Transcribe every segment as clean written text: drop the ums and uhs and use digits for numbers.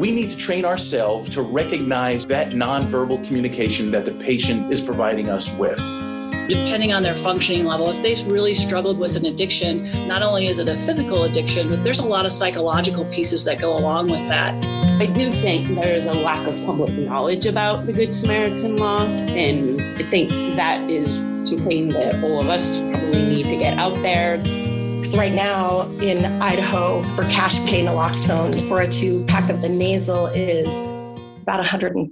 We need to train ourselves to recognize that nonverbal communication that the patient is providing us with. Depending on their functioning level, if they've really struggled with an addiction, not only is it a physical addiction, but there's a lot of psychological pieces that go along with that. I do think there is a lack of public knowledge about the Good Samaritan Law, and I think that is something that all of us probably need to get out there. Right now in Idaho, for cash pay naloxone for a 2-pack of the nasal is about $140.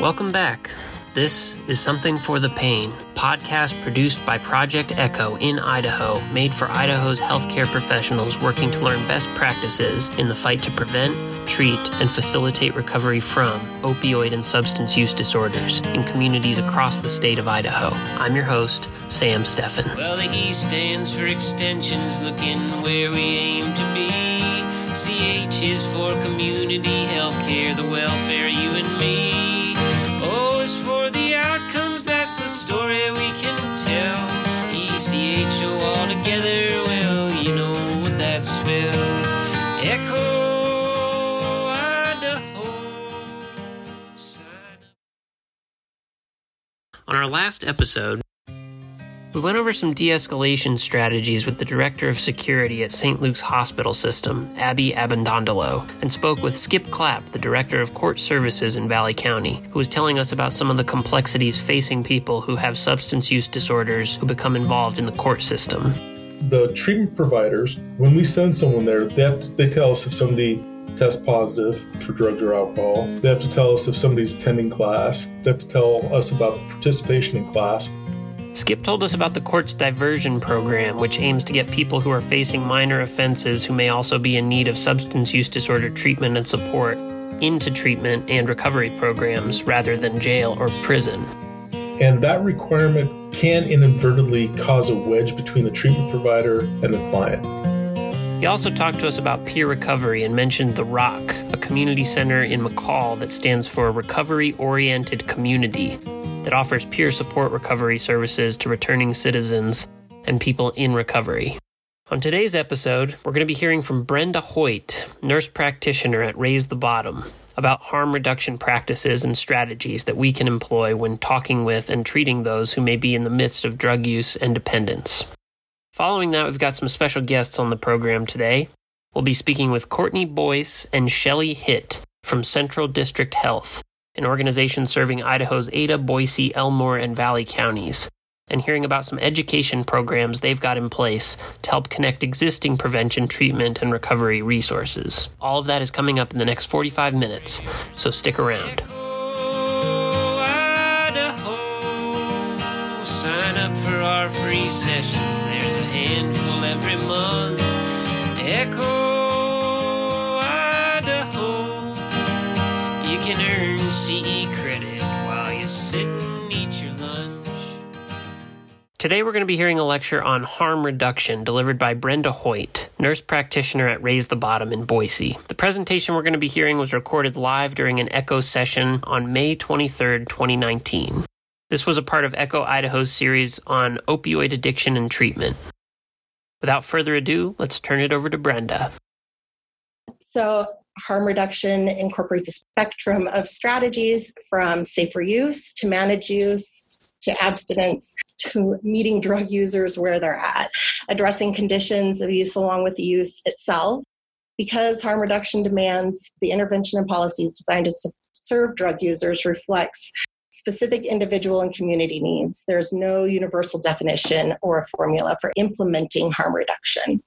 Welcome back. This is Something for the Pain, podcast produced by Project Echo in Idaho, made for Idaho's healthcare professionals working to learn best practices in the fight to prevent, treat, and facilitate recovery from opioid and substance use disorders in communities across the state of Idaho. I'm your host, Sam Steffen. Well, the E stands for extensions, looking where we aim to be. CH is for community healthcare, the welfare, you and me. For the outcomes, that's the story we can tell. ECHO all together, well, you know what that spells. Echo Idaho. On our last episode, we went over some de-escalation strategies with the Director of Security at St. Luke's Hospital System, Abby Abendondolo, and spoke with Skip Clapp, the Director of Court Services in Valley County, who was telling us about some of the complexities facing people who have substance use disorders who become involved in the court system. The treatment providers, when we send someone there, they tell us if somebody test positive for drugs or alcohol. They have to tell us if somebody's attending class. They have to tell us about the participation in class. Skip told us about the court's diversion program, which aims to get people who are facing minor offenses who may also be in need of substance use disorder treatment and support into treatment and recovery programs rather than jail or prison. And that requirement can inadvertently cause a wedge between the treatment provider and the client. He also talked to us about peer recovery and mentioned The Rock, a community center in McCall that stands for Recovery Oriented Community, that offers peer support recovery services to returning citizens and people in recovery. On today's episode, we're going to be hearing from Brenda Hoyt, nurse practitioner at Raise the Bottom, about harm reduction practices and strategies that we can employ when talking with and treating those who may be in the midst of drug use and dependence. Following that, we've got some special guests on the program today. We'll be speaking with Courtney Boyce and Shelley Hitt from Central District Health, an organization serving Idaho's Ada, Boise, Elmore, and Valley counties, and hearing about some education programs they've got in place to help connect existing prevention, treatment, and recovery resources. All of that is coming up in the next 45 minutes, so stick around. Idaho, sign up for our free sessions. There's a handful every month. Echo Idaho, you can earn CE credit while you sit and eat your lunch. Today we're going to be hearing a lecture on harm reduction delivered by Brenda Hoyt, nurse practitioner at Raise the Bottom in Boise. The presentation we're going to be hearing was recorded live during an Echo session on May 23rd, 2019. This was a part of Echo Idaho's series on opioid addiction and treatment. Without further ado, let's turn it over to Brenda. So harm reduction incorporates a spectrum of strategies from safer use to managed use to abstinence to meeting drug users where they're at, addressing conditions of use along with the use itself. Because harm reduction demands the intervention and policies designed to serve drug users reflects specific individual and community needs. There's no universal definition or formula for implementing harm reduction.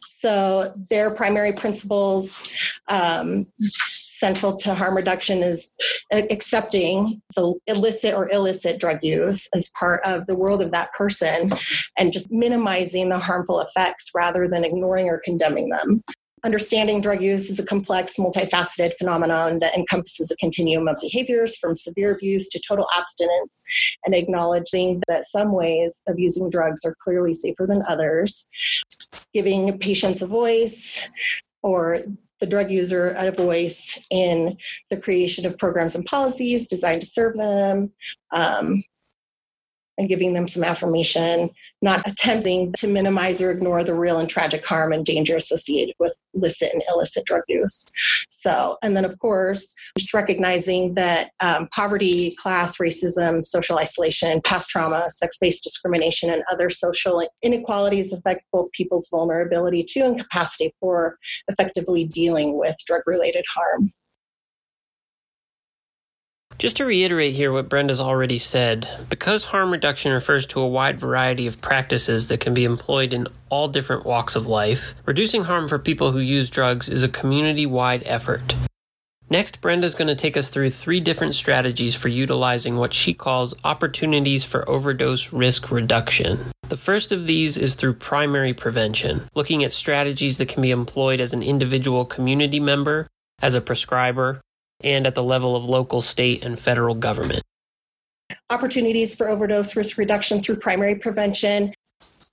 So their primary principles central to harm reduction is accepting the illicit or illicit drug use as part of the world of that person and just minimizing the harmful effects rather than ignoring or condemning them. Understanding drug use is a complex, multifaceted phenomenon that encompasses a continuum of behaviors from severe abuse to total abstinence, and acknowledging that some ways of using drugs are clearly safer than others, giving patients a voice or the drug user a voice in the creation of programs and policies designed to serve them, and giving them some affirmation, not attempting to minimize or ignore the real and tragic harm and danger associated with licit and illicit drug use. So, and then of course, just recognizing that poverty, class, racism, social isolation, past trauma, sex-based discrimination, and other social inequalities affect both people's vulnerability to and capacity for effectively dealing with drug-related harm. Just to reiterate here what Brenda's already said, because harm reduction refers to a wide variety of practices that can be employed in all different walks of life, reducing harm for people who use drugs is a community-wide effort. Next, Brenda's going to take us through three different strategies for utilizing what she calls opportunities for overdose risk reduction. The first of these is through primary prevention, looking at strategies that can be employed as an individual community member, as a prescriber, and at the level of local, state, and federal government. Opportunities for overdose risk reduction through primary prevention.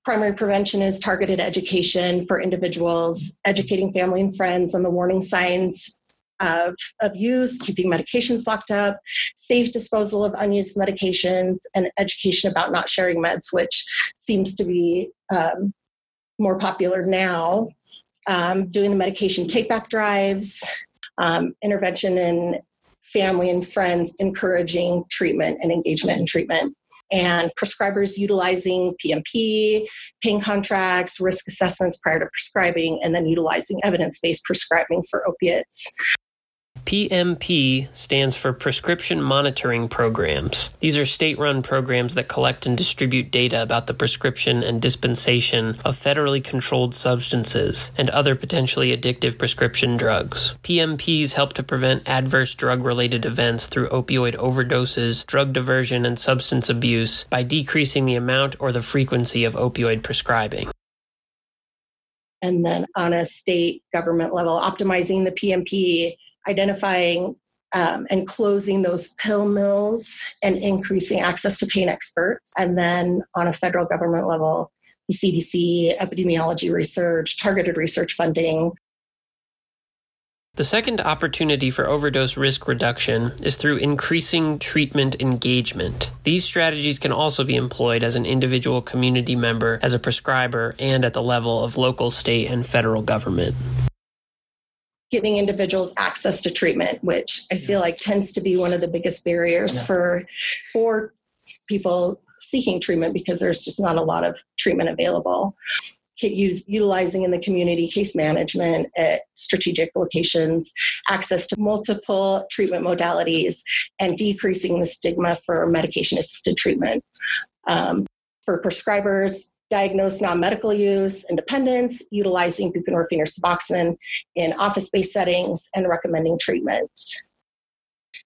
Primary prevention is targeted education for individuals, educating family and friends on the warning signs of use, keeping medications locked up, safe disposal of unused medications, and education about not sharing meds, which seems to be more popular now. Doing the medication take-back drives, intervention in family and friends, encouraging treatment and engagement in treatment, and prescribers utilizing PMP, pain contracts, risk assessments prior to prescribing, and then utilizing evidence-based prescribing for opiates. PMP stands for Prescription Monitoring Programs. These are state-run programs that collect and distribute data about the prescription and dispensation of federally controlled substances and other potentially addictive prescription drugs. PMPs help to prevent adverse drug-related events through opioid overdoses, drug diversion, and substance abuse by decreasing the amount or the frequency of opioid prescribing. And then on a state government level, optimizing the PMP, identifying and closing those pill mills and increasing access to pain experts. And then on a federal government level, the CDC, epidemiology research, targeted research funding. The second opportunity for overdose risk reduction is through increasing treatment engagement. These strategies can also be employed as an individual community member, as a prescriber, and at the level of local, state, and federal government. Giving individuals access to treatment, which I feel like tends to be one of the biggest barriers for people seeking treatment, because there's just not a lot of treatment available. Utilizing in the community case management at strategic locations, access to multiple treatment modalities, and decreasing the stigma for medication-assisted treatment. For prescribers, diagnose non-medical use, independence, utilizing buprenorphine or Suboxone in office-based settings, and recommending treatment.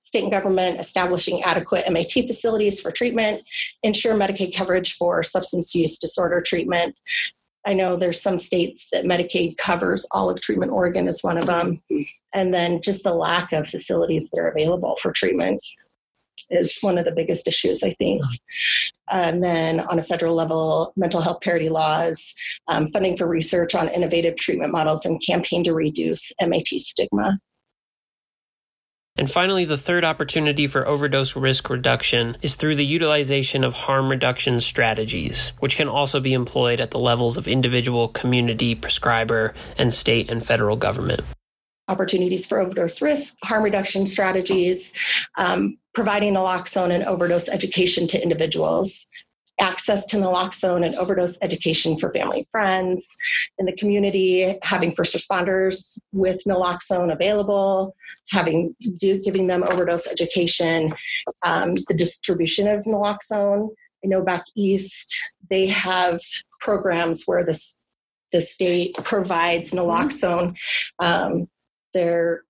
State and government, establishing adequate MAT facilities for treatment, ensure Medicaid coverage for substance use disorder treatment. I know there's some states that Medicaid covers all of treatment. Oregon is one of them. And then just the lack of facilities that are available for treatment is one of the biggest issues, I think. And then on a federal level, mental health parity laws, funding for research on innovative treatment models, and campaign to reduce MAT stigma. And finally, the third opportunity for overdose risk reduction is through the utilization of harm reduction strategies, which can also be employed at the levels of individual, community, prescriber, and state and federal government. Opportunities for overdose risk, harm reduction strategies, providing naloxone and overdose education to individuals, access to naloxone and overdose education for family and friends, in the community, having first responders with naloxone available, giving them overdose education, the distribution of naloxone. I know back east, they have programs where the state provides naloxone. Their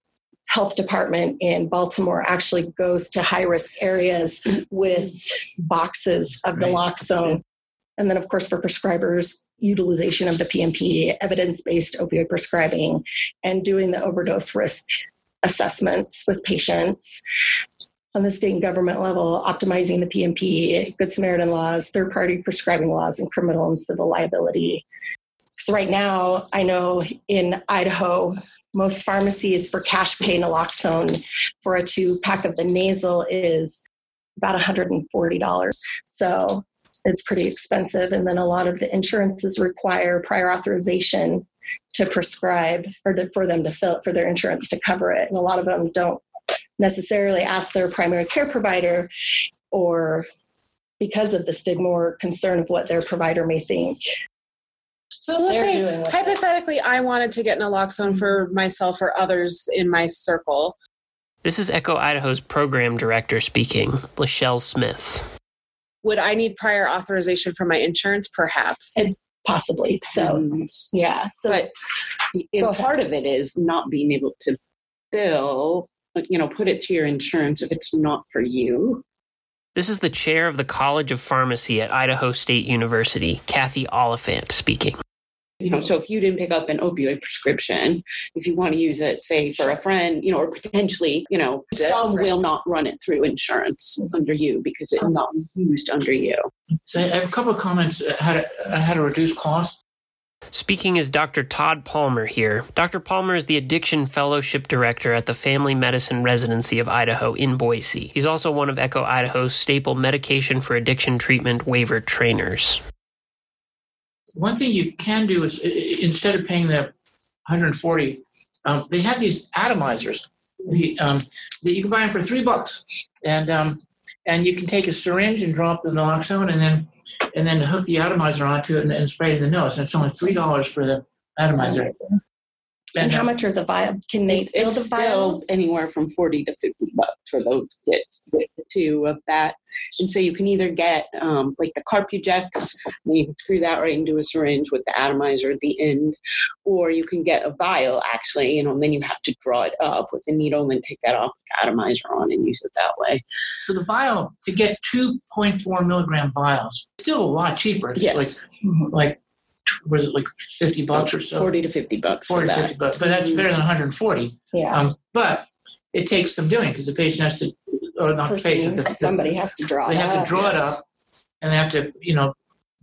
health department in Baltimore actually goes to high-risk areas with boxes of naloxone. And then, of course, for prescribers, utilization of the PMP, evidence-based opioid prescribing, and doing the overdose risk assessments with patients. On the state and government level, optimizing the PMP, Good Samaritan laws, third-party prescribing laws, and criminal and civil liability. So right now, I know in Idaho, most pharmacies for cash pay naloxone for a 2-pack of the nasal is about $140. So It's pretty expensive. And then a lot of the insurances require prior authorization to prescribe or to, for them to fill for their insurance to cover it. And a lot of them don't necessarily ask their primary care provider, or because of the stigma or concern of what their provider may think. So let's say hypothetically I wanted to get naloxone for myself or others in my circle. This is Echo Idaho's program director speaking, LaShelle Smith. Would I need prior authorization from my insurance? Perhaps. Possibly. So, yeah. So, but part of it is not being able to bill, you know, put it to your insurance if it's not for you. This is the chair of the College of Pharmacy at Idaho State University, Kathy Oliphant, speaking. You know, so if you didn't pick up an opioid prescription, if you want to use it, say, for a friend, you know, or potentially, you know, some will not run it through insurance under you because it's not used under you. So I have a couple of comments on how to reduce costs. Speaking is Dr. Todd Palmer here. Dr. Palmer is the Addiction Fellowship Director at the Family Medicine Residency of Idaho in Boise. He's also one of Echo Idaho's staple medication for addiction treatment waiver trainers. One thing you can do is, instead of paying the $140, they have these atomizers that you can buy them for $3, and you can take a syringe and drop the naloxone, and then hook the atomizer onto it and spray it in the nose. And it's only $3 for the atomizer. And how much are the vials? Can they fill the vials? Still anywhere from $40 to $50 for those kits to get two of that. And so you can either get like the Carpugex, and you can screw that right into a syringe with the atomizer at the end, or you can get a vial actually, you know, and then you have to draw it up with the needle and then take that off with the atomizer on and use it that way. So the vial, to get 2.4 milligram vials, still a lot cheaper. It's yes. Like was it like $50 or so? $40 to $50 $40 to $50 but that's better than $140. Yeah. But it takes some doing because the patient has to, or not the patient, somebody has to draw. They have to draw it up, and they have to, you know,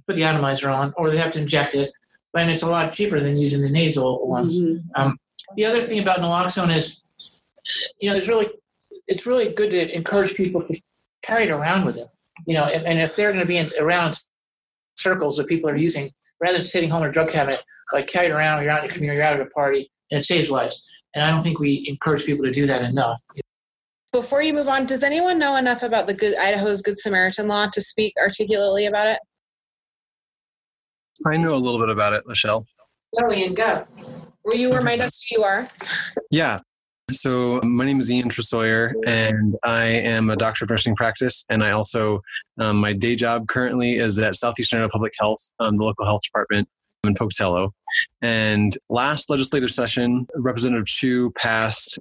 put the atomizer on, or they have to inject it. But it's a lot cheaper than using the nasal ones. Mm-hmm. The other thing about naloxone is, you know, it's really good to encourage people to carry it around with them. You know, and if they're going to be around circles that people are using. Rather than sitting home in a drug cabinet, like carried around, you're out in the community, you're out at a party, and it saves lives. And I don't think we encourage people to do that enough. Before you move on, does anyone know enough about the Idaho's Good Samaritan Law to speak articulately about it? I know a little bit about it, LaShelle. Go, Ian, go. Will you remind us who you are? Yeah. So my name is Ian Tresoyer, and I am a doctor of nursing practice, and I also, my day job currently is at Southeastern Idaho Public Health, the local health department in Pocatello. And last legislative session, Representative Chu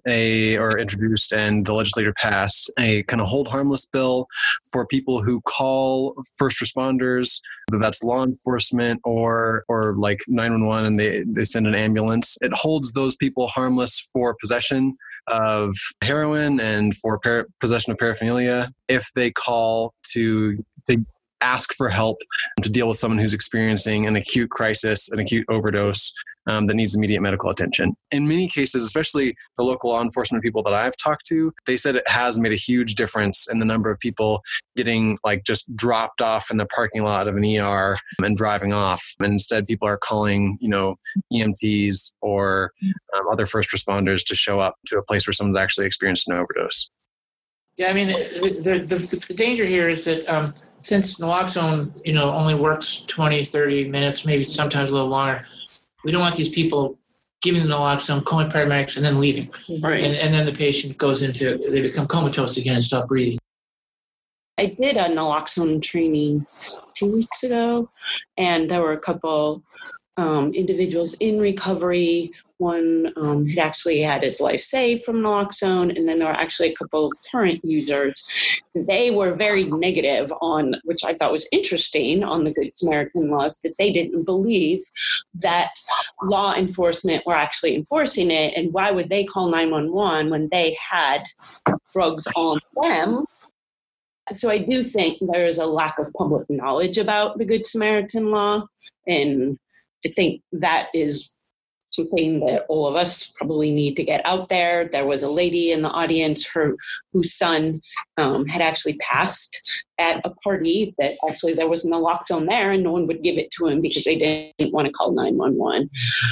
introduced, and the legislator passed a kind of hold harmless bill for people who call first responders, whether that's law enforcement or like 911, and they send an ambulance. It holds those people harmless for possession of heroin and for possession of paraphernalia if they call to ask for help to deal with someone who's experiencing an acute crisis, an acute overdose that needs immediate medical attention. In many cases, especially the local law enforcement people that I've talked to, they said it has made a huge difference in the number of people getting like just dropped off in the parking lot of an ER and driving off. And instead, people are calling, you know, EMTs or other first responders to show up to a place where someone's actually experienced an overdose. Yeah, I mean, the danger here is that since naloxone, you know, only works 20, 30 minutes, maybe sometimes a little longer, we don't want these people giving the naloxone, calling paramedics, and then leaving. Right. And then the patient they become comatose again and stop breathing. I did a naloxone training 2 weeks ago, and there were a couple individuals in recovery. One had actually had his life saved from naloxone, and then there were actually a couple of current users. They were very negative on, which I thought was interesting, on the Good Samaritan laws, that they didn't believe that law enforcement were actually enforcing it, and why would they call 911 when they had drugs on them? And so I do think there is a lack of public knowledge about the Good Samaritan law, and I think that is something that all of us probably need to get out there. There was a lady in the audience whose son had actually passed at a party that actually there was naloxone there and no one would give it to him because they didn't want to call 911.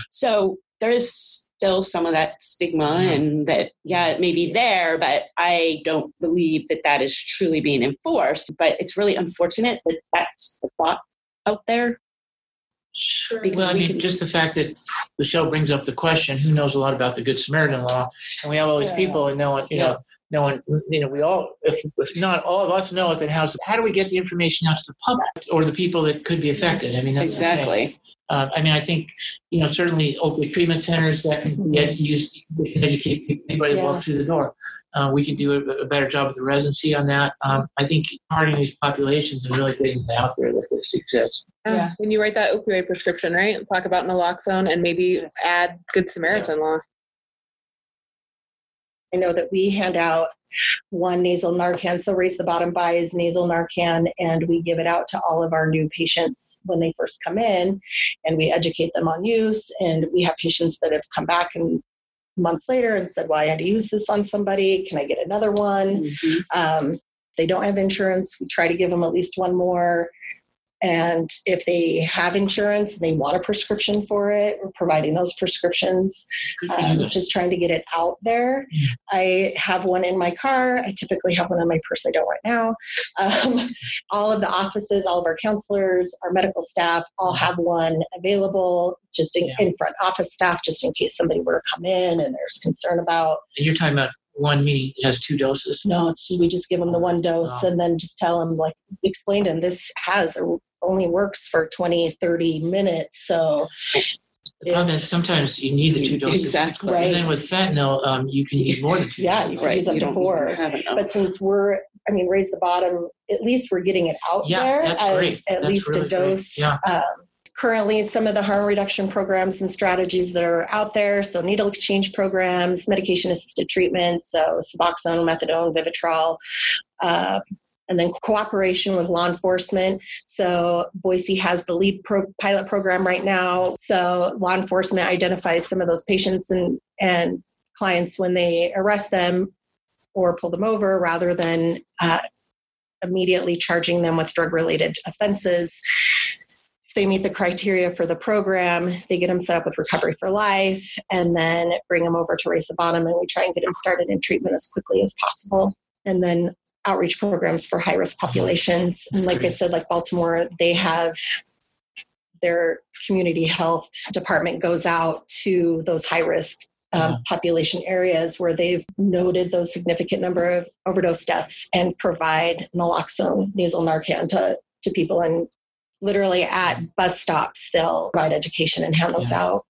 So there is still some of that stigma and that, yeah, it may be there, but I don't believe that that is truly being enforced. But it's really unfortunate that that's the thought out there. Sure. Well, I mean, just the fact that LaShelle brings up the question, who knows a lot about the Good Samaritan law? And we have all these people and no one, we all, if not all of us know it, then how do we get the information out to the public or the people that could be affected? I mean, that's exactly. I mean, I think, certainly opioid treatment centers that can get used to educate anybody that walks through the door. We can do a better job with the residency on that. I think targeting these populations and really getting it out there that this exists. Yeah. When you write that opioid prescription, right, talk about naloxone and maybe add Good Samaritan law. I know that we hand out one nasal Narcan, so Raise the Bottom buys nasal Narcan, and we give it out to all of our new patients when they first come in, and we educate them on use. And we have patients that have come back and months later and said, well, I had to use this on somebody. Can I get another one? Mm-hmm. They don't have insurance. We try to give them at least one more. And if they have insurance and they want a prescription for it, we're providing those prescriptions, just trying to get it out there. Yeah. I have one in my car. I typically have one in my purse. I don't right now. All of the offices, all of our counselors, our medical staff all have one available just in front office staff, just in case somebody were to come in and there's concern about. And you're talking about one meeting has two doses? No, we just give them the one dose and then just tell them, explain to them this only works for 20, 30 minutes. So the problem is sometimes you need the two doses. Exactly. Right. And then with fentanyl, you can use more than two doses. You can use up to four. But since Raise the Bottom, at least we're getting it out there that's as great. At that's least really a dose. Great. Yeah. Currently, some of the harm reduction programs and strategies that are out there, so needle exchange programs, medication-assisted treatment, so Suboxone, Methadone, Vivitrol, and then cooperation with law enforcement. So Boise has the LEAD pilot program right now. So law enforcement identifies some of those patients and clients when they arrest them or pull them over rather than immediately charging them with drug-related offenses. If they meet the criteria for the program, they get them set up with Recovery for Life and then bring them over to Raise the Bottom, and we try and get them started in treatment as quickly as possible. And then outreach programs for high-risk populations. And like I said, Baltimore, they have their community health department goes out to those high-risk population areas where they've noted those significant number of overdose deaths and provide naloxone, nasal Narcan to people. And literally at bus stops, they'll provide education and hand those out.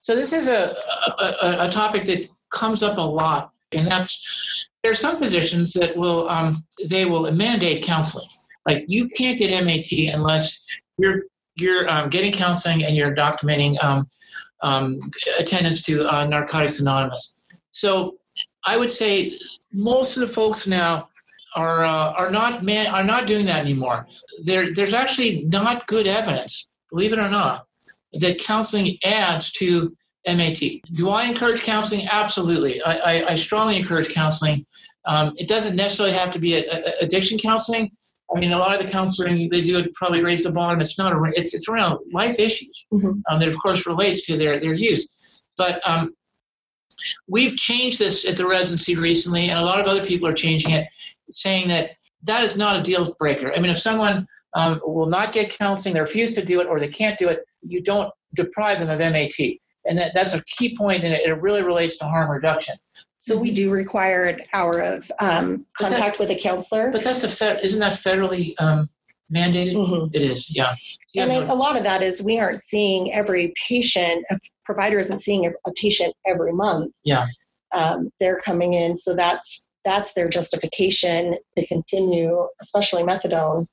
So this is a topic that comes up a lot, and that's there are some physicians that will they will mandate counseling. Like you can't get MAT unless you're getting counseling and you're documenting attendance to Narcotics Anonymous. So I would say most of the folks now are not doing that anymore. There's actually not good evidence, believe it or not, that counseling adds to MAT. Do I encourage counseling? Absolutely. I strongly encourage counseling. It doesn't necessarily have to be addiction counseling. I mean, a lot of the counseling they do would probably Raise the Bottom. It's around life issues that, of course, relates to their use. But we've changed this at the residency recently, and a lot of other people are changing it, saying that is not a deal breaker. I mean, if someone will not get counseling, they refuse to do it, or they can't do it, you don't deprive them of MAT. And that's a key point, and it really relates to harm reduction. So we do require an hour of contact with a counselor. But that's isn't that federally mandated? Mm-hmm. It is, yeah. And a lot of that is we aren't seeing every patient. A provider isn't seeing a patient every month. Yeah. They're coming in, so that's their justification to continue, especially methadone,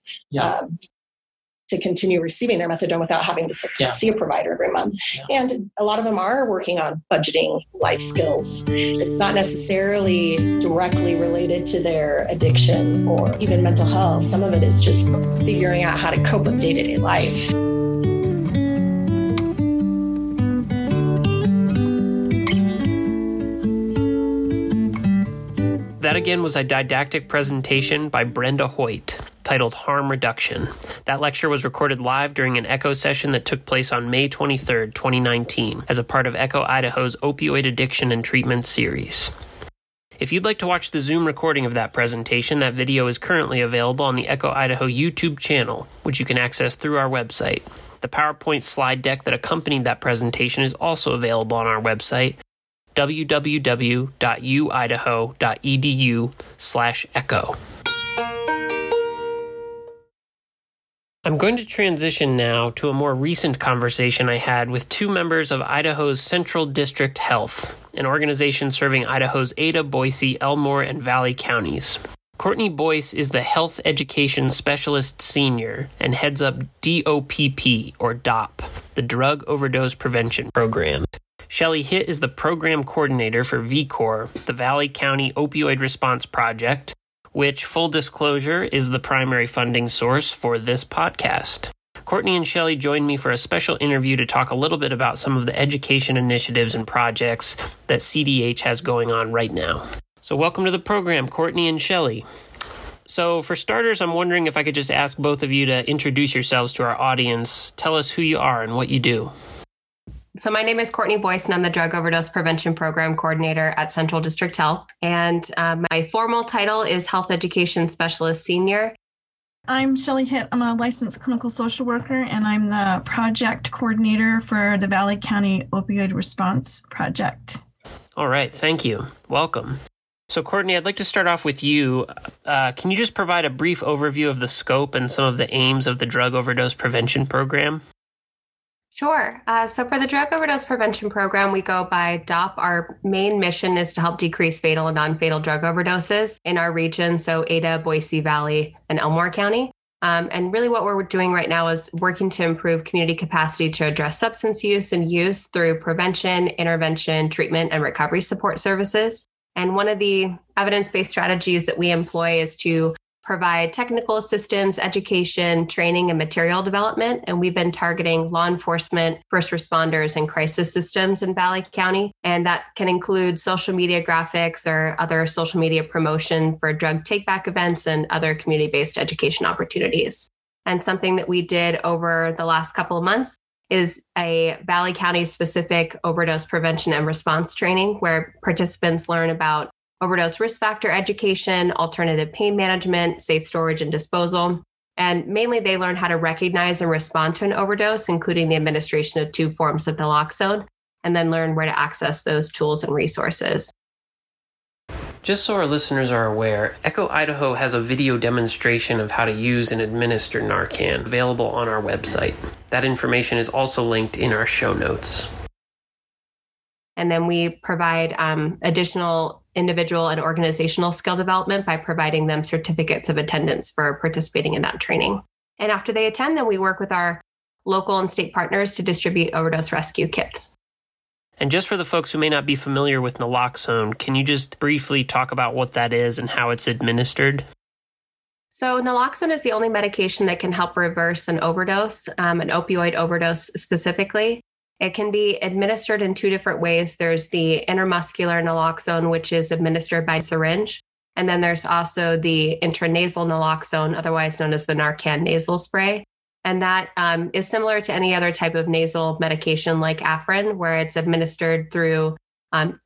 to continue receiving their methadone without having to see a provider every month. Yeah. And a lot of them are working on budgeting life skills. It's not necessarily directly related to their addiction or even mental health. Some of it is just figuring out how to cope with day-to-day life. That again was a didactic presentation by Brenda Hoyt titled Harm Reduction. That lecture was recorded live during an Echo session that took place on May 23, 2019, as a part of Echo Idaho's Opioid Addiction and Treatment series. If you'd like to watch the Zoom recording of that presentation, that video is currently available on the Echo Idaho YouTube channel, which you can access through our website. The PowerPoint slide deck that accompanied that presentation is also available on our website, www.uidaho.edu/echo. I'm going to transition now to a more recent conversation I had with two members of Idaho's Central District Health, an organization serving Idaho's Ada, Boise, Elmore, and Valley counties. Courtney Boyce is the Health Education Specialist Senior and heads up DOPP, or DOP, the Drug Overdose Prevention Program. Shelley Hitt is the Program Coordinator for VCOR, the Valley County Opioid Response Project, which, full disclosure, is the primary funding source for this podcast. Courtney and Shelley joined me for a special interview to talk a little bit about some of the education initiatives and projects that CDH has going on right now. So welcome to the program, Courtney and Shelley. So for starters, I'm wondering if I could just ask both of you to introduce yourselves to our audience. Tell us who you are and what you do. So my name is Courtney Boyce, and I'm the Drug Overdose Prevention Program Coordinator at Central District Health. And my formal title is Health Education Specialist Senior. I'm Shelley Hitt. I'm a licensed clinical social worker, and I'm the project coordinator for the Valley County Opioid Response Project. All right. Thank you. Welcome. So Courtney, I'd like to start off with you. Can you just provide a brief overview of the scope and some of the aims of the Drug Overdose Prevention Program? Sure. So for the Drug Overdose Prevention Program, we go by DOP. Our main mission is to help decrease fatal and non-fatal drug overdoses in our region, so Ada, Boise, Valley, and Elmore County. And really what we're doing right now is working to improve community capacity to address substance use and use through prevention, intervention, treatment, and recovery support services. And one of the evidence-based strategies that we employ is to provide technical assistance, education, training, and material development. And we've been targeting law enforcement, first responders, and crisis systems in Valley County. And that can include social media graphics or other social media promotion for drug take-back events and other community-based education opportunities. And something that we did over the last couple of months is a Valley County-specific overdose prevention and response training where participants learn about overdose risk factor education, alternative pain management, safe storage and disposal. And mainly they learn how to recognize and respond to an overdose, including the administration of 2 forms of naloxone, and then learn where to access those tools and resources. Just so our listeners are aware, Echo Idaho has a video demonstration of how to use and administer Narcan available on our website. That information is also linked in our show notes. And then we provide additional individual and organizational skill development by providing them certificates of attendance for participating in that training. And after they attend, then we work with our local and state partners to distribute overdose rescue kits. And just for the folks who may not be familiar with naloxone, can you just briefly talk about what that is and how it's administered? So naloxone is the only medication that can help reverse an overdose, an opioid overdose specifically. It can be administered in 2 different ways. There's the intramuscular naloxone, which is administered by syringe. And then there's also the intranasal naloxone, otherwise known as the Narcan nasal spray. And that is similar to any other type of nasal medication like Afrin, where it's administered through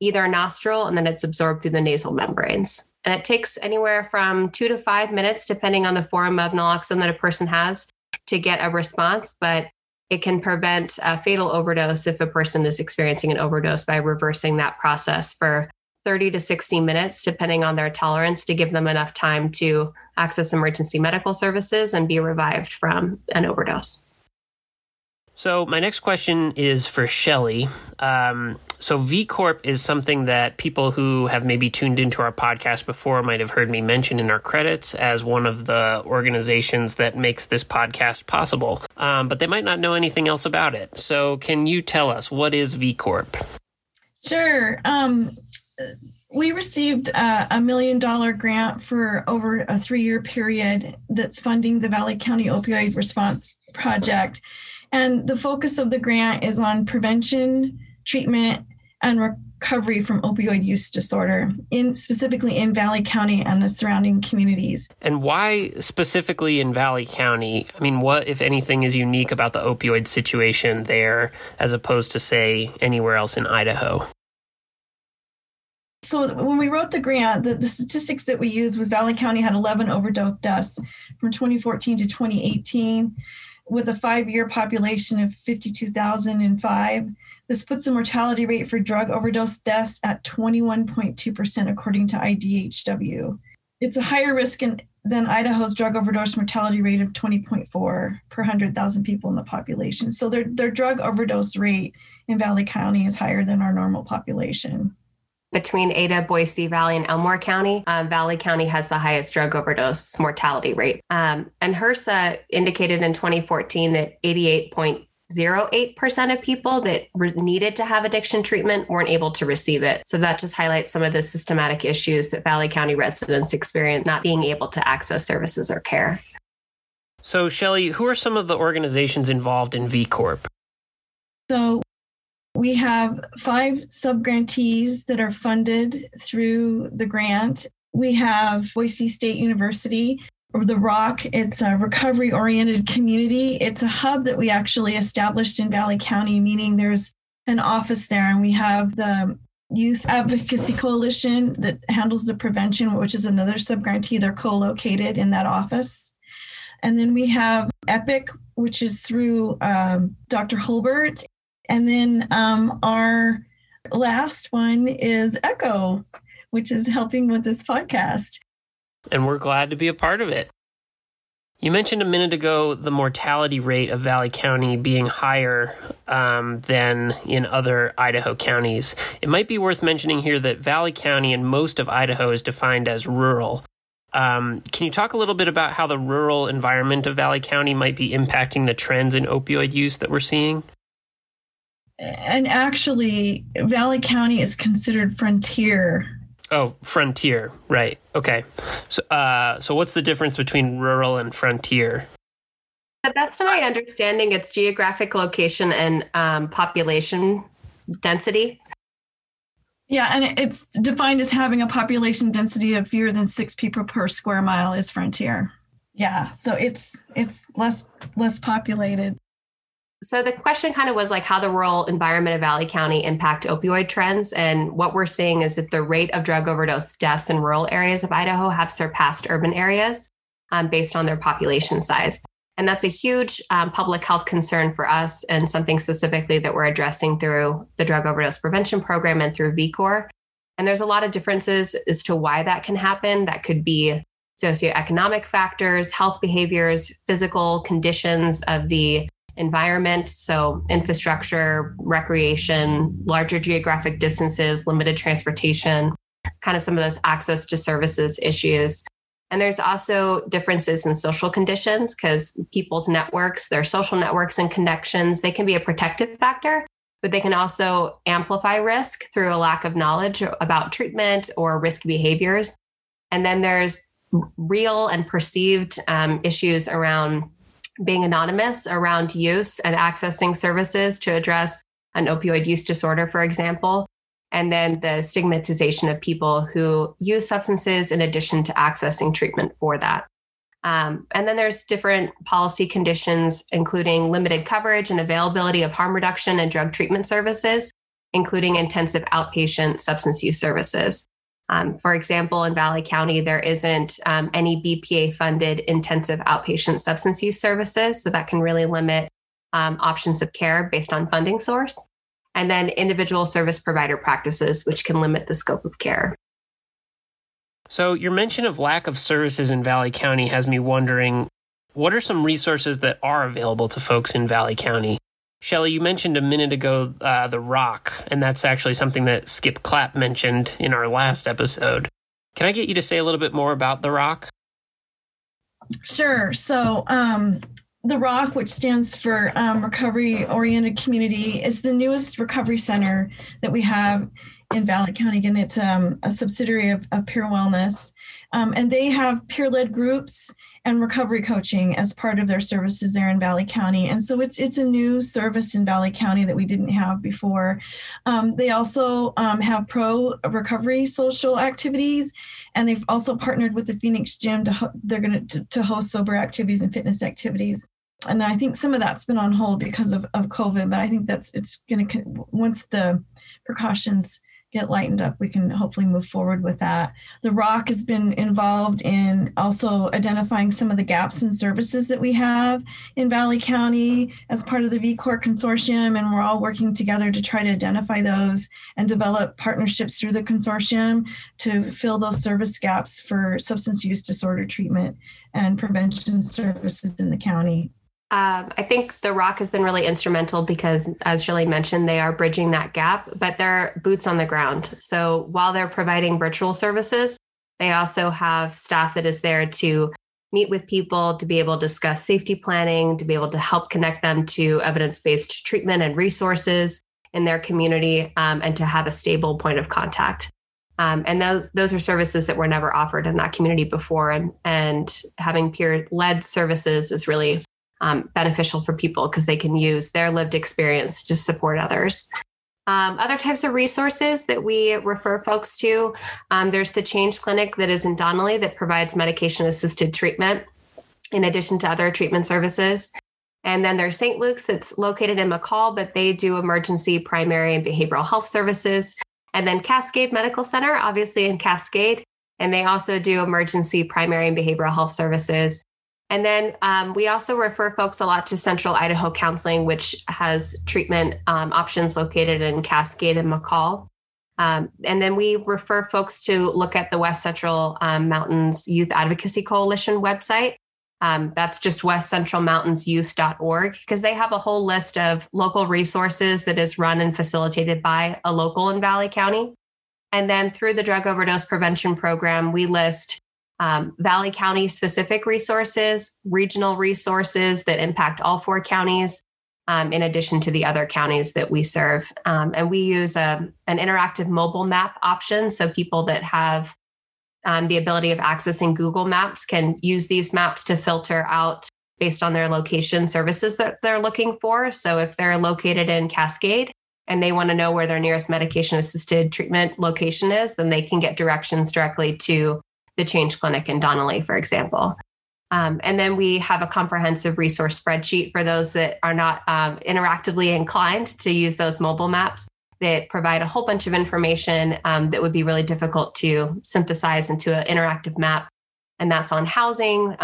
either nostril, and then it's absorbed through the nasal membranes. And it takes anywhere from 2 to 5 minutes, depending on the form of naloxone that a person has, to get a response. But it can prevent a fatal overdose if a person is experiencing an overdose by reversing that process for 30 to 60 minutes, depending on their tolerance, to give them enough time to access emergency medical services and be revived from an overdose. So my next question is for Shelley. So VCorp is something that people who have maybe tuned into our podcast before might have heard me mention in our credits as one of the organizations that makes this podcast possible. But they might not know anything else about it. So can you tell us, what is VCorp? Sure. We received a $1 million grant for over a 3-year period that's funding the Valley County Opioid Response Project. And the focus of the grant is on prevention, treatment, and recovery from opioid use disorder, specifically in Valley County and the surrounding communities. And why specifically in Valley County? I mean, what, if anything, is unique about the opioid situation there as opposed to, say, anywhere else in Idaho? So when we wrote the grant, the statistics that we used was Valley County had 11 overdose deaths from 2014 to 2018 with a 5-year population of 52,005. This puts the mortality rate for drug overdose deaths at 21.2%, according to IDHW. It's a higher risk than Idaho's drug overdose mortality rate of 20.4 per 100,000 people in the population. So their drug overdose rate in Valley County is higher than our normal population. Between Ada, Boise, Valley, and Elmore County, Valley County has the highest drug overdose mortality rate. And HRSA indicated in 2014 that 88.08% of people that needed to have addiction treatment weren't able to receive it. So that just highlights some of the systematic issues that Valley County residents experience not being able to access services or care. So, Shelley, who are some of the organizations involved in V Corp? So we have 5 subgrantees that are funded through the grant. We have Boise State University, or The Rock. It's a recovery oriented community. It's a hub that we actually established in Valley County, meaning there's an office there. And we have the Youth Advocacy Coalition that handles the prevention, which is another subgrantee. They're co-located in that office. And then we have EPIC, which is through Dr. Holbert. And then our last one is Echo, which is helping with this podcast. And we're glad to be a part of it. You mentioned a minute ago the mortality rate of Valley County being higher than in other Idaho counties. It might be worth mentioning here that Valley County and most of Idaho is defined as rural. Can you talk a little bit about how the rural environment of Valley County might be impacting the trends in opioid use that we're seeing? And actually, Valley County is considered frontier. Oh, frontier. Right. Okay. So what's the difference between rural and frontier? To the best of my understanding, it's geographic location and population density. Yeah, and it's defined as having a population density of fewer than 6 people per square mile is frontier. Yeah, so it's less populated. So the question kind of was like how the rural environment of Valley County impact opioid trends. And what we're seeing is that the rate of drug overdose deaths in rural areas of Idaho have surpassed urban areas based on their population size. And that's a huge public health concern for us and something specifically that we're addressing through the Drug Overdose Prevention Program and through VCOR. And there's a lot of differences as to why that can happen. That could be socioeconomic factors, health behaviors, physical conditions of the environment, so infrastructure, recreation, larger geographic distances, limited transportation, kind of some of those access to services issues. And there's also differences in social conditions because people's networks, their social networks and connections, they can be a protective factor, but they can also amplify risk through a lack of knowledge about treatment or risk behaviors. And then there's real and perceived issues around being anonymous around use and accessing services to address an opioid use disorder, for example, and then the stigmatization of people who use substances in addition to accessing treatment for that. And then there's different policy conditions, including limited coverage and availability of harm reduction and drug treatment services, including intensive outpatient substance use services. For example, in Valley County, there isn't any BPA-funded intensive outpatient substance use services, so that can really limit options of care based on funding source, and then individual service provider practices, which can limit the scope of care. So your mention of lack of services in Valley County has me wondering, what are some resources that are available to folks in Valley County? Shelley, you mentioned a minute ago The Rock, and that's actually something that Skip Clapp mentioned in our last episode. Can I get you to say a little bit more about The Rock? Sure. So The Rock, which stands for Recovery Oriented Community, is the newest recovery center that we have in Valley County. Again, it's a subsidiary of Peer Wellness, and they have peer-led groups and recovery coaching as part of their services there in Valley County. And so it's a new service in Valley County that we didn't have before. They also have pro-recovery social activities, and they've also partnered with the Phoenix Gym to host sober activities and fitness activities. And I think some of that's been on hold because of COVID, but I think once the precautions get lightened up, we can hopefully move forward with that. The ROC has been involved in also identifying some of the gaps in services that we have in Valley County as part of the VCOR consortium, and we're all working together to try to identify those and develop partnerships through the consortium to fill those service gaps for substance use disorder treatment and prevention services in the county. I think the ROC has been really instrumental because, as Shelley mentioned, they are bridging that gap, but they're boots on the ground. So while they're providing virtual services, they also have staff that is there to meet with people, to be able to discuss safety planning, to be able to help connect them to evidence-based treatment and resources in their community, and to have a stable point of contact. And those are services that were never offered in that community before. And having peer-led services is really beneficial for people because they can use their lived experience to support others. Other types of resources that we refer folks to, there's the Change Clinic that is in Donnelly that provides medication-assisted treatment in addition to other treatment services. And then there's St. Luke's that's located in McCall, but they do emergency primary and behavioral health services. And then Cascade Medical Center, obviously in Cascade, and they also do emergency primary and behavioral health services. And then we also refer folks a lot to Central Idaho Counseling, which has treatment options located in Cascade and McCall. And then we refer folks to look at the West Central Mountains Youth Advocacy Coalition website. That's just westcentralmountainsyouth.org, because they have a whole list of local resources that is run and facilitated by a local in Valley County. And then through the Drug Overdose Prevention Program, we list Valley County specific resources, regional resources that impact all four counties, in addition to the other counties that we serve. And we use an interactive mobile map option. So people that have the ability of accessing Google Maps can use these maps to filter out based on their location services that they're looking for. So if they're located in Cascade and they want to know where their nearest medication-assisted treatment location is, then they can get directions directly to the Change Clinic in Donnelly, for example. And then we have a comprehensive resource spreadsheet for those that are not interactively inclined to use those mobile maps that provide a whole bunch of information that would be really difficult to synthesize into an interactive map. And that's on housing,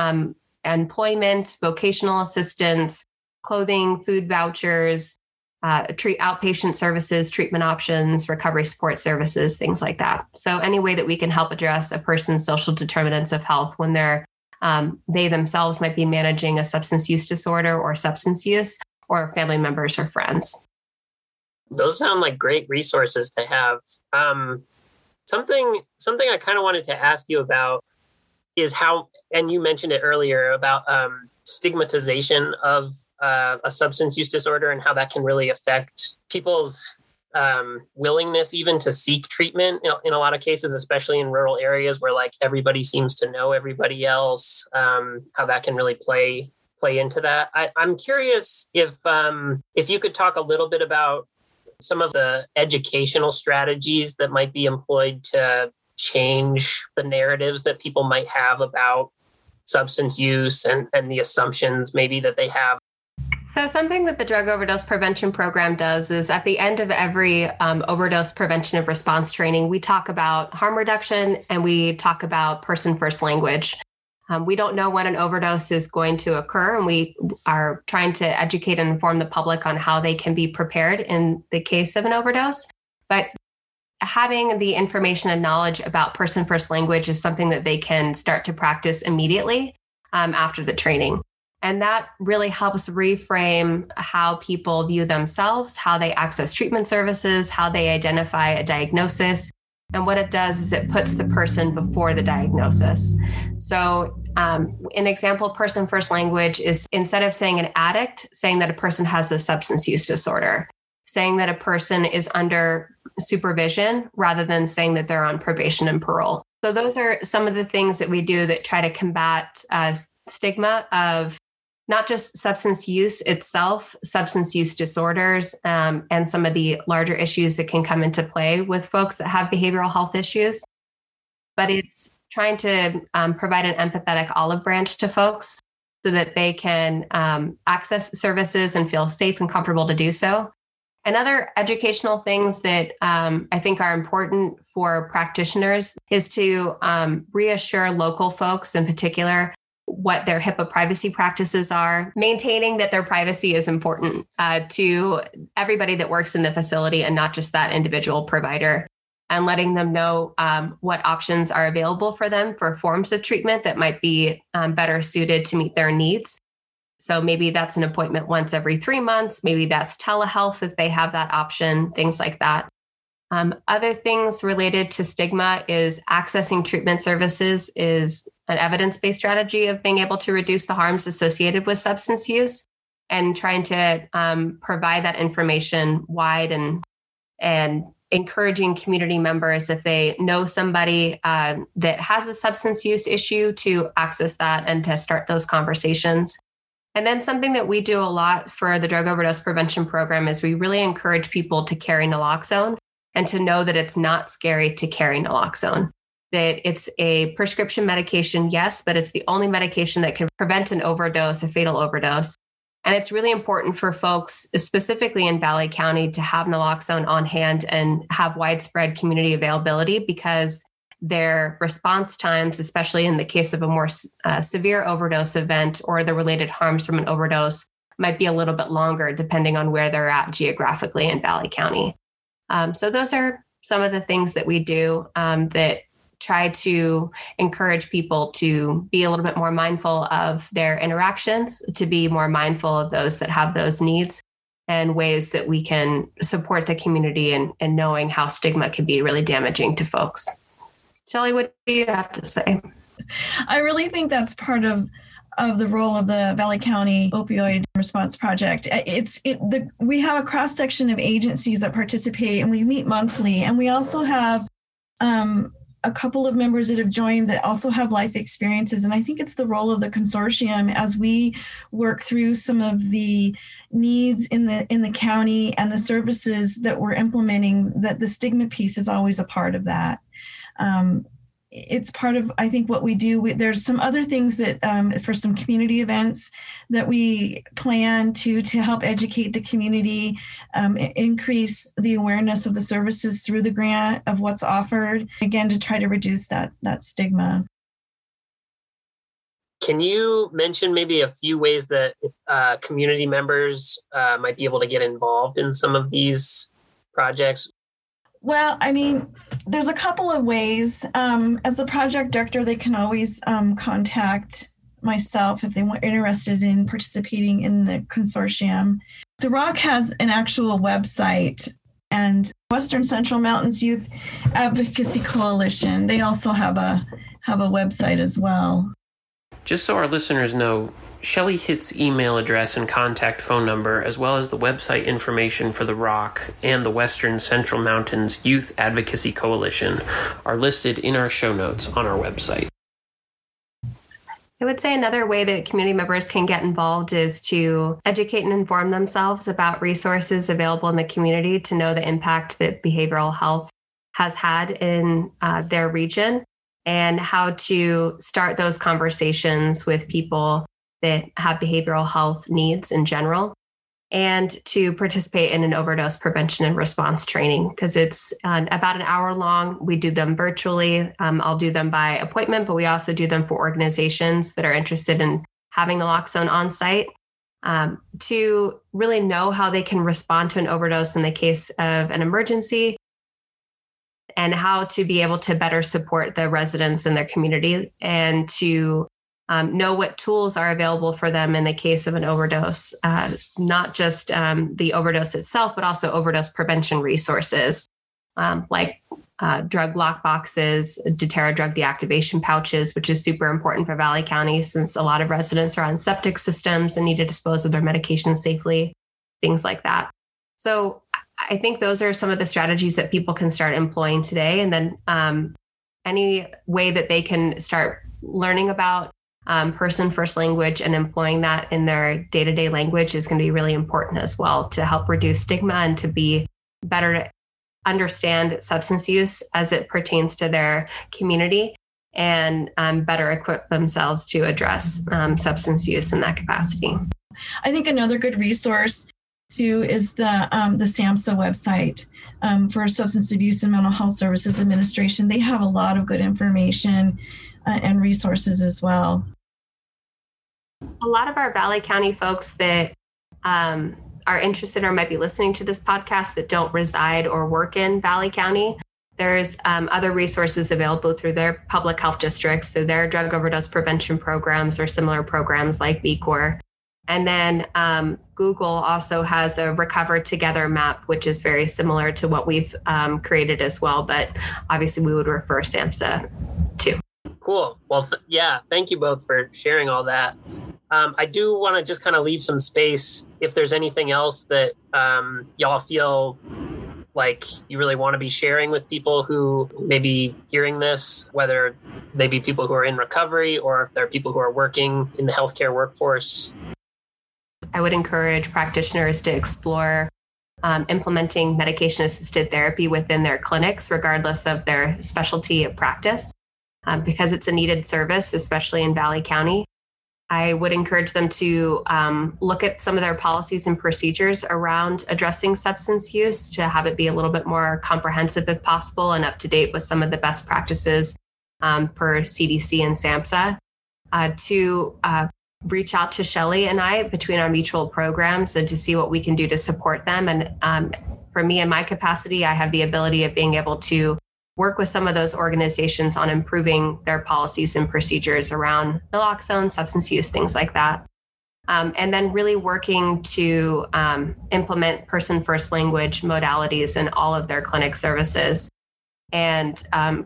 employment, vocational assistance, clothing, food vouchers, outpatient services, treatment options, recovery support services, things like that. So any way that we can help address a person's social determinants of health when they themselves might be managing a substance use disorder or substance use, or family members or friends. Those sound like great resources to have. Something I kind of wanted to ask you about is how, and you mentioned it earlier about stigmatization of a substance use disorder and how that can really affect people's willingness even to seek treatment in a lot of cases, especially in rural areas where like everybody seems to know everybody else, how that can really play into that. I'm curious if you could talk a little bit about some of the educational strategies that might be employed to change the narratives that people might have about substance use and the assumptions maybe that they have. So something that the Drug Overdose Prevention Program does is at the end of every overdose prevention and response training, we talk about harm reduction and we talk about person-first language. We don't know when an overdose is going to occur, and we are trying to educate and inform the public on how they can be prepared in the case of an overdose. But having the information and knowledge about person-first language is something that they can start to practice immediately after the training. And that really helps reframe how people view themselves, how they access treatment services, how they identify a diagnosis. And what it does is it puts the person before the diagnosis. So an example, person-first language is instead of saying an addict, saying that a person has a substance use disorder, saying that a person is under supervision rather than saying that they're on probation and parole. So those are some of the things that we do that try to combat stigma of not just substance use itself, substance use disorders, and some of the larger issues that can come into play with folks that have behavioral health issues. But it's trying to provide an empathetic olive branch to folks so that they can access services and feel safe and comfortable to do so. And other educational things that I think are important for practitioners is to reassure local folks in particular what their HIPAA privacy practices are, maintaining that their privacy is important to everybody that works in the facility and not just that individual provider, and letting them know what options are available for them for forms of treatment that might be better suited to meet their needs. So maybe that's an appointment once every 3 months, maybe that's telehealth if they have that option, things like that. Other things related to stigma is accessing treatment services is an evidence-based strategy of being able to reduce the harms associated with substance use, and trying to provide that information wide and encouraging community members, if they know somebody that has a substance use issue, to access that and to start those conversations. And then something that we do a lot for the Drug Overdose Prevention Program is we really encourage people to carry naloxone and to know that it's not scary to carry naloxone, that it's a prescription medication, yes, but it's the only medication that can prevent an overdose, a fatal overdose. And it's really important for folks, specifically in Valley County, to have naloxone on hand and have widespread community availability, because their response times, especially in the case of a more severe overdose event or the related harms from an overdose, might be a little bit longer depending on where they're at geographically in Valley County. So those are some of the things that we do that try to encourage people to be a little bit more mindful of their interactions, to be more mindful of those that have those needs, and ways that we can support the community and knowing how stigma can be really damaging to folks. Shelley, what do you have to say? I really think that's part of the role of the Valley County Opioid Response Project. We have a cross-section of agencies that participate, and we meet monthly. And we also have a couple of members that have joined that also have life experiences. And I think it's the role of the consortium as we work through some of the needs in the county and the services that we're implementing, that the stigma piece is always a part of that. It's part of, I think, what we do. There's some other things that for some community events that we plan to help educate the community, increase the awareness of the services through the grant, of what's offered, again, to try to reduce that stigma. Can you mention maybe a few ways that community members might be able to get involved in some of these projects? Well, I mean, there's a couple of ways. As the project director, they can always contact myself if they were interested in participating in the consortium. The ROC has an actual website, and Western Central Mountains Youth Advocacy Coalition, they also have a website as well. Just so our listeners know, Shelley Hitt's email address and contact phone number, as well as the website information for the ROC and the Western Central Mountains Youth Advocacy Coalition, are listed in our show notes on our website. I would say another way that community members can get involved is to educate and inform themselves about resources available in the community to know the impact that behavioral health has had in their region, and how to start those conversations with people that have behavioral health needs in general, and to participate in an overdose prevention and response training, because it's about an hour long. We do them virtually. I'll do them by appointment, but we also do them for organizations that are interested in having naloxone on site to really know how they can respond to an overdose in the case of an emergency, and how to be able to better support the residents in their community, and to know what tools are available for them in the case of an overdose, not just the overdose itself, but also overdose prevention resources like drug lock boxes, doTERRA drug deactivation pouches, which is super important for Valley County since a lot of residents are on septic systems and need to dispose of their medications safely, things like that. So I think those are some of the strategies that people can start employing today. And then any way that they can start learning about person first language and employing that in their day-to-day language is going to be really important as well to help reduce stigma and to be better to understand substance use as it pertains to their community and better equip themselves to address substance use in that capacity. I think another good resource too is the SAMHSA website for Substance Abuse and Mental Health Services Administration. They have a lot of good information and resources as well. A lot of our Valley County folks that are interested or might be listening to this podcast that don't reside or work in Valley County, there's other resources available through their public health districts, through their drug overdose prevention programs or similar programs like VCOR. And then Google also has a Recover Together map, which is very similar to what we've created as well. But obviously, we would refer SAMHSA too. Cool. Well, thank you both for sharing all that. I do want to just kind of leave some space if there's anything else that y'all feel like you really want to be sharing with people who may be hearing this, whether they be people who are in recovery or if they're people who are working in the healthcare workforce. I would encourage practitioners to explore implementing medication-assisted therapy within their clinics, regardless of their specialty of practice, because it's a needed service, especially in Valley County. I would encourage them to look at some of their policies and procedures around addressing substance use to have it be a little bit more comprehensive if possible and up to date with some of the best practices per CDC and SAMHSA. To reach out to Shelley and I between our mutual programs and to see what we can do to support them. And for me, in my capacity, I have the ability of being able to work with some of those organizations on improving their policies and procedures around naloxone, substance use, things like that. And then really working to implement person-first language modalities in all of their clinic services and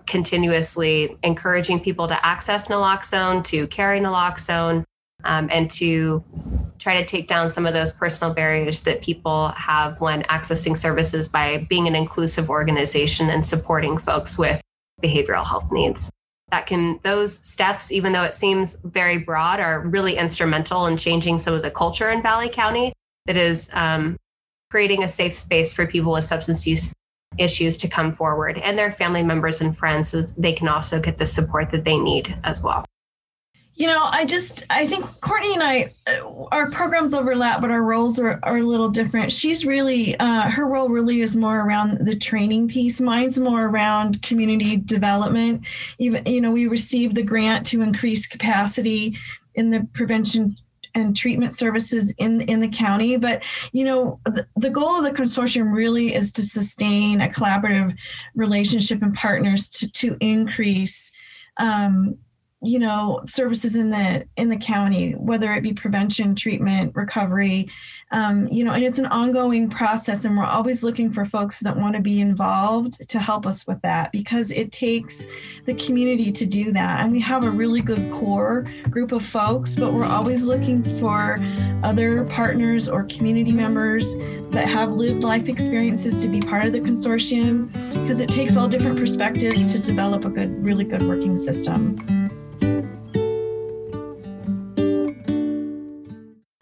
continuously encouraging people to access naloxone, to carry naloxone, and to try to take down some of those personal barriers that people have when accessing services by being an inclusive organization and supporting folks with behavioral health needs. Those steps, even though it seems very broad, are really instrumental in changing some of the culture in Valley County that is creating a safe space for people with substance use issues to come forward and their family members and friends so they can also get the support that they need as well. You know, I think Courtney and I, our programs overlap, but our roles are a little different. She's really, her role really is more around the training piece. Mine's more around community development. Even, you know, we received the grant to increase capacity in the prevention and treatment services in the county. But, you know, the goal of the consortium really is to sustain a collaborative relationship and partners to increase you know, services in the county, whether it be prevention, treatment, recovery, you know, and it's an ongoing process. And we're always looking for folks that want to be involved to help us with that, because it takes the community to do that. And we have a really good core group of folks, but we're always looking for other partners or community members that have lived life experiences to be part of the consortium, because it takes all different perspectives to develop a good, really good working system.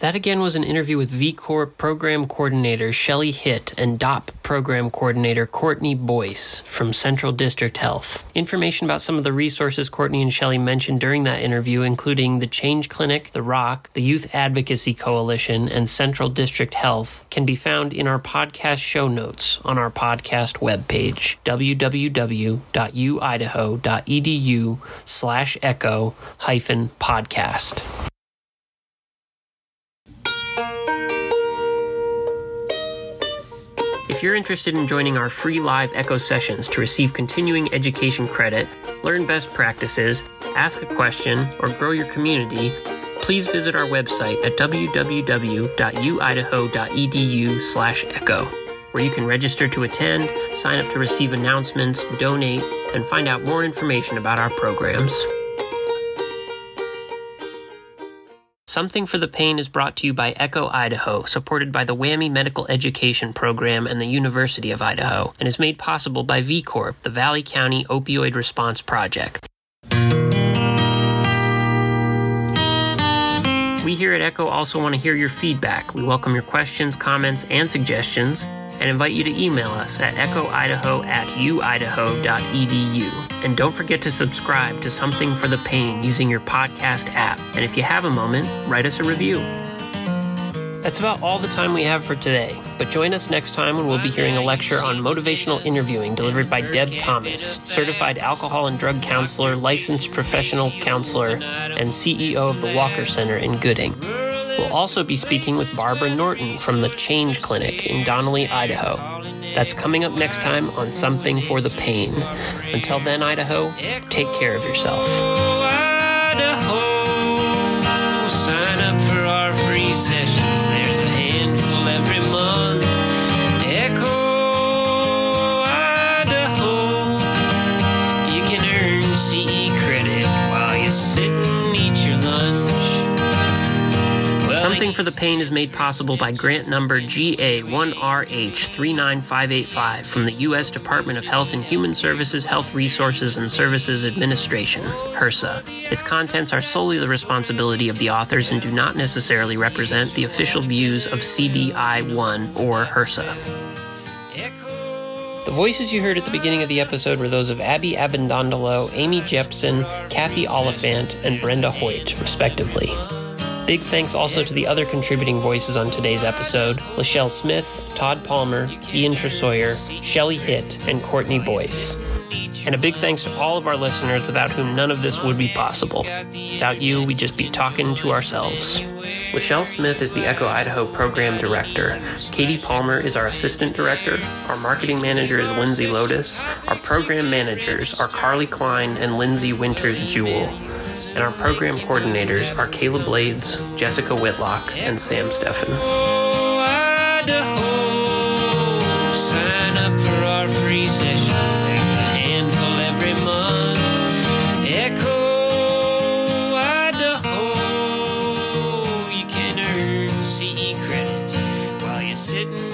That again was an interview with VCOR Program Coordinator Shelley Hitt and DOP Program Coordinator Courtney Boyce from Central District Health. Information about some of the resources Courtney and Shelley mentioned during that interview, including the Change Clinic, the ROC, the Youth Advocacy Coalition, and Central District Health, can be found in our podcast show notes on our podcast webpage, www.uidaho.edu/echo-podcast. If you're interested in joining our free live Echo sessions to receive continuing education credit, learn best practices, ask a question, or grow your community, please visit our website at www.uidaho.edu/echo, where you can register to attend, sign up to receive announcements, donate, and find out more information about our programs. Something for the Pain is brought to you by Echo Idaho, supported by the WAMI Medical Education Program and the University of Idaho, and is made possible by V Corp, the Valley County Opioid Response Project. We here at Echo also want to hear your feedback. We welcome your questions, comments, and suggestions, and invite you to email us at echoidaho@uidaho.edu. And don't forget to subscribe to Something for the Pain using your podcast app. And if you have a moment, write us a review. That's about all the time we have for today, but join us next time when we'll be hearing a lecture on motivational interviewing delivered by Deb Thomas, certified alcohol and drug counselor, licensed professional counselor, and CEO of the Walker Center in Gooding. We'll also be speaking with Barbara Norton from the Change Clinic in Donnelly, Idaho. That's coming up next time on Something for the Pain. Until then, Idaho, take care of yourself. Echo, Idaho, sign up for our free sessions. There's a handful every month. Echo, Idaho, you can earn CE credit while you sit and eat your lunch. Something for the Pain is made possible by grant number GA1RH39585 from the U.S. Department of Health and Human Services Health Resources and Services Administration, HRSA. Its contents are solely the responsibility of the authors and do not necessarily represent the official views of CDI1 or HRSA. The voices you heard at the beginning of the episode were those of Abby Abendondolo, Amy Jepson, Kathy Oliphant, and Brenda Hoyt, respectively. Big thanks also to the other contributing voices on today's episode, LaShelle Smith, Todd Palmer, Ian Tresoyer, Shelley Hitt, and Courtney Boyce. And a big thanks to all of our listeners, without whom none of this would be possible. Without you, we'd just be talking to ourselves. LaShelle Smith is the Echo Idaho Program Director. Katie Palmer is our Assistant Director. Our Marketing Manager is Lindsay Lotus. Our Program Managers are Carly Klein and Lindsay Winters-Jewell. And our Program Coordinators are Kayla Blades, Jessica Whitlock, and Sam Steffen. Idaho, sign up for our free sessions. There's a handful every month. Echo, Idaho, you can earn CE credit while you're sitting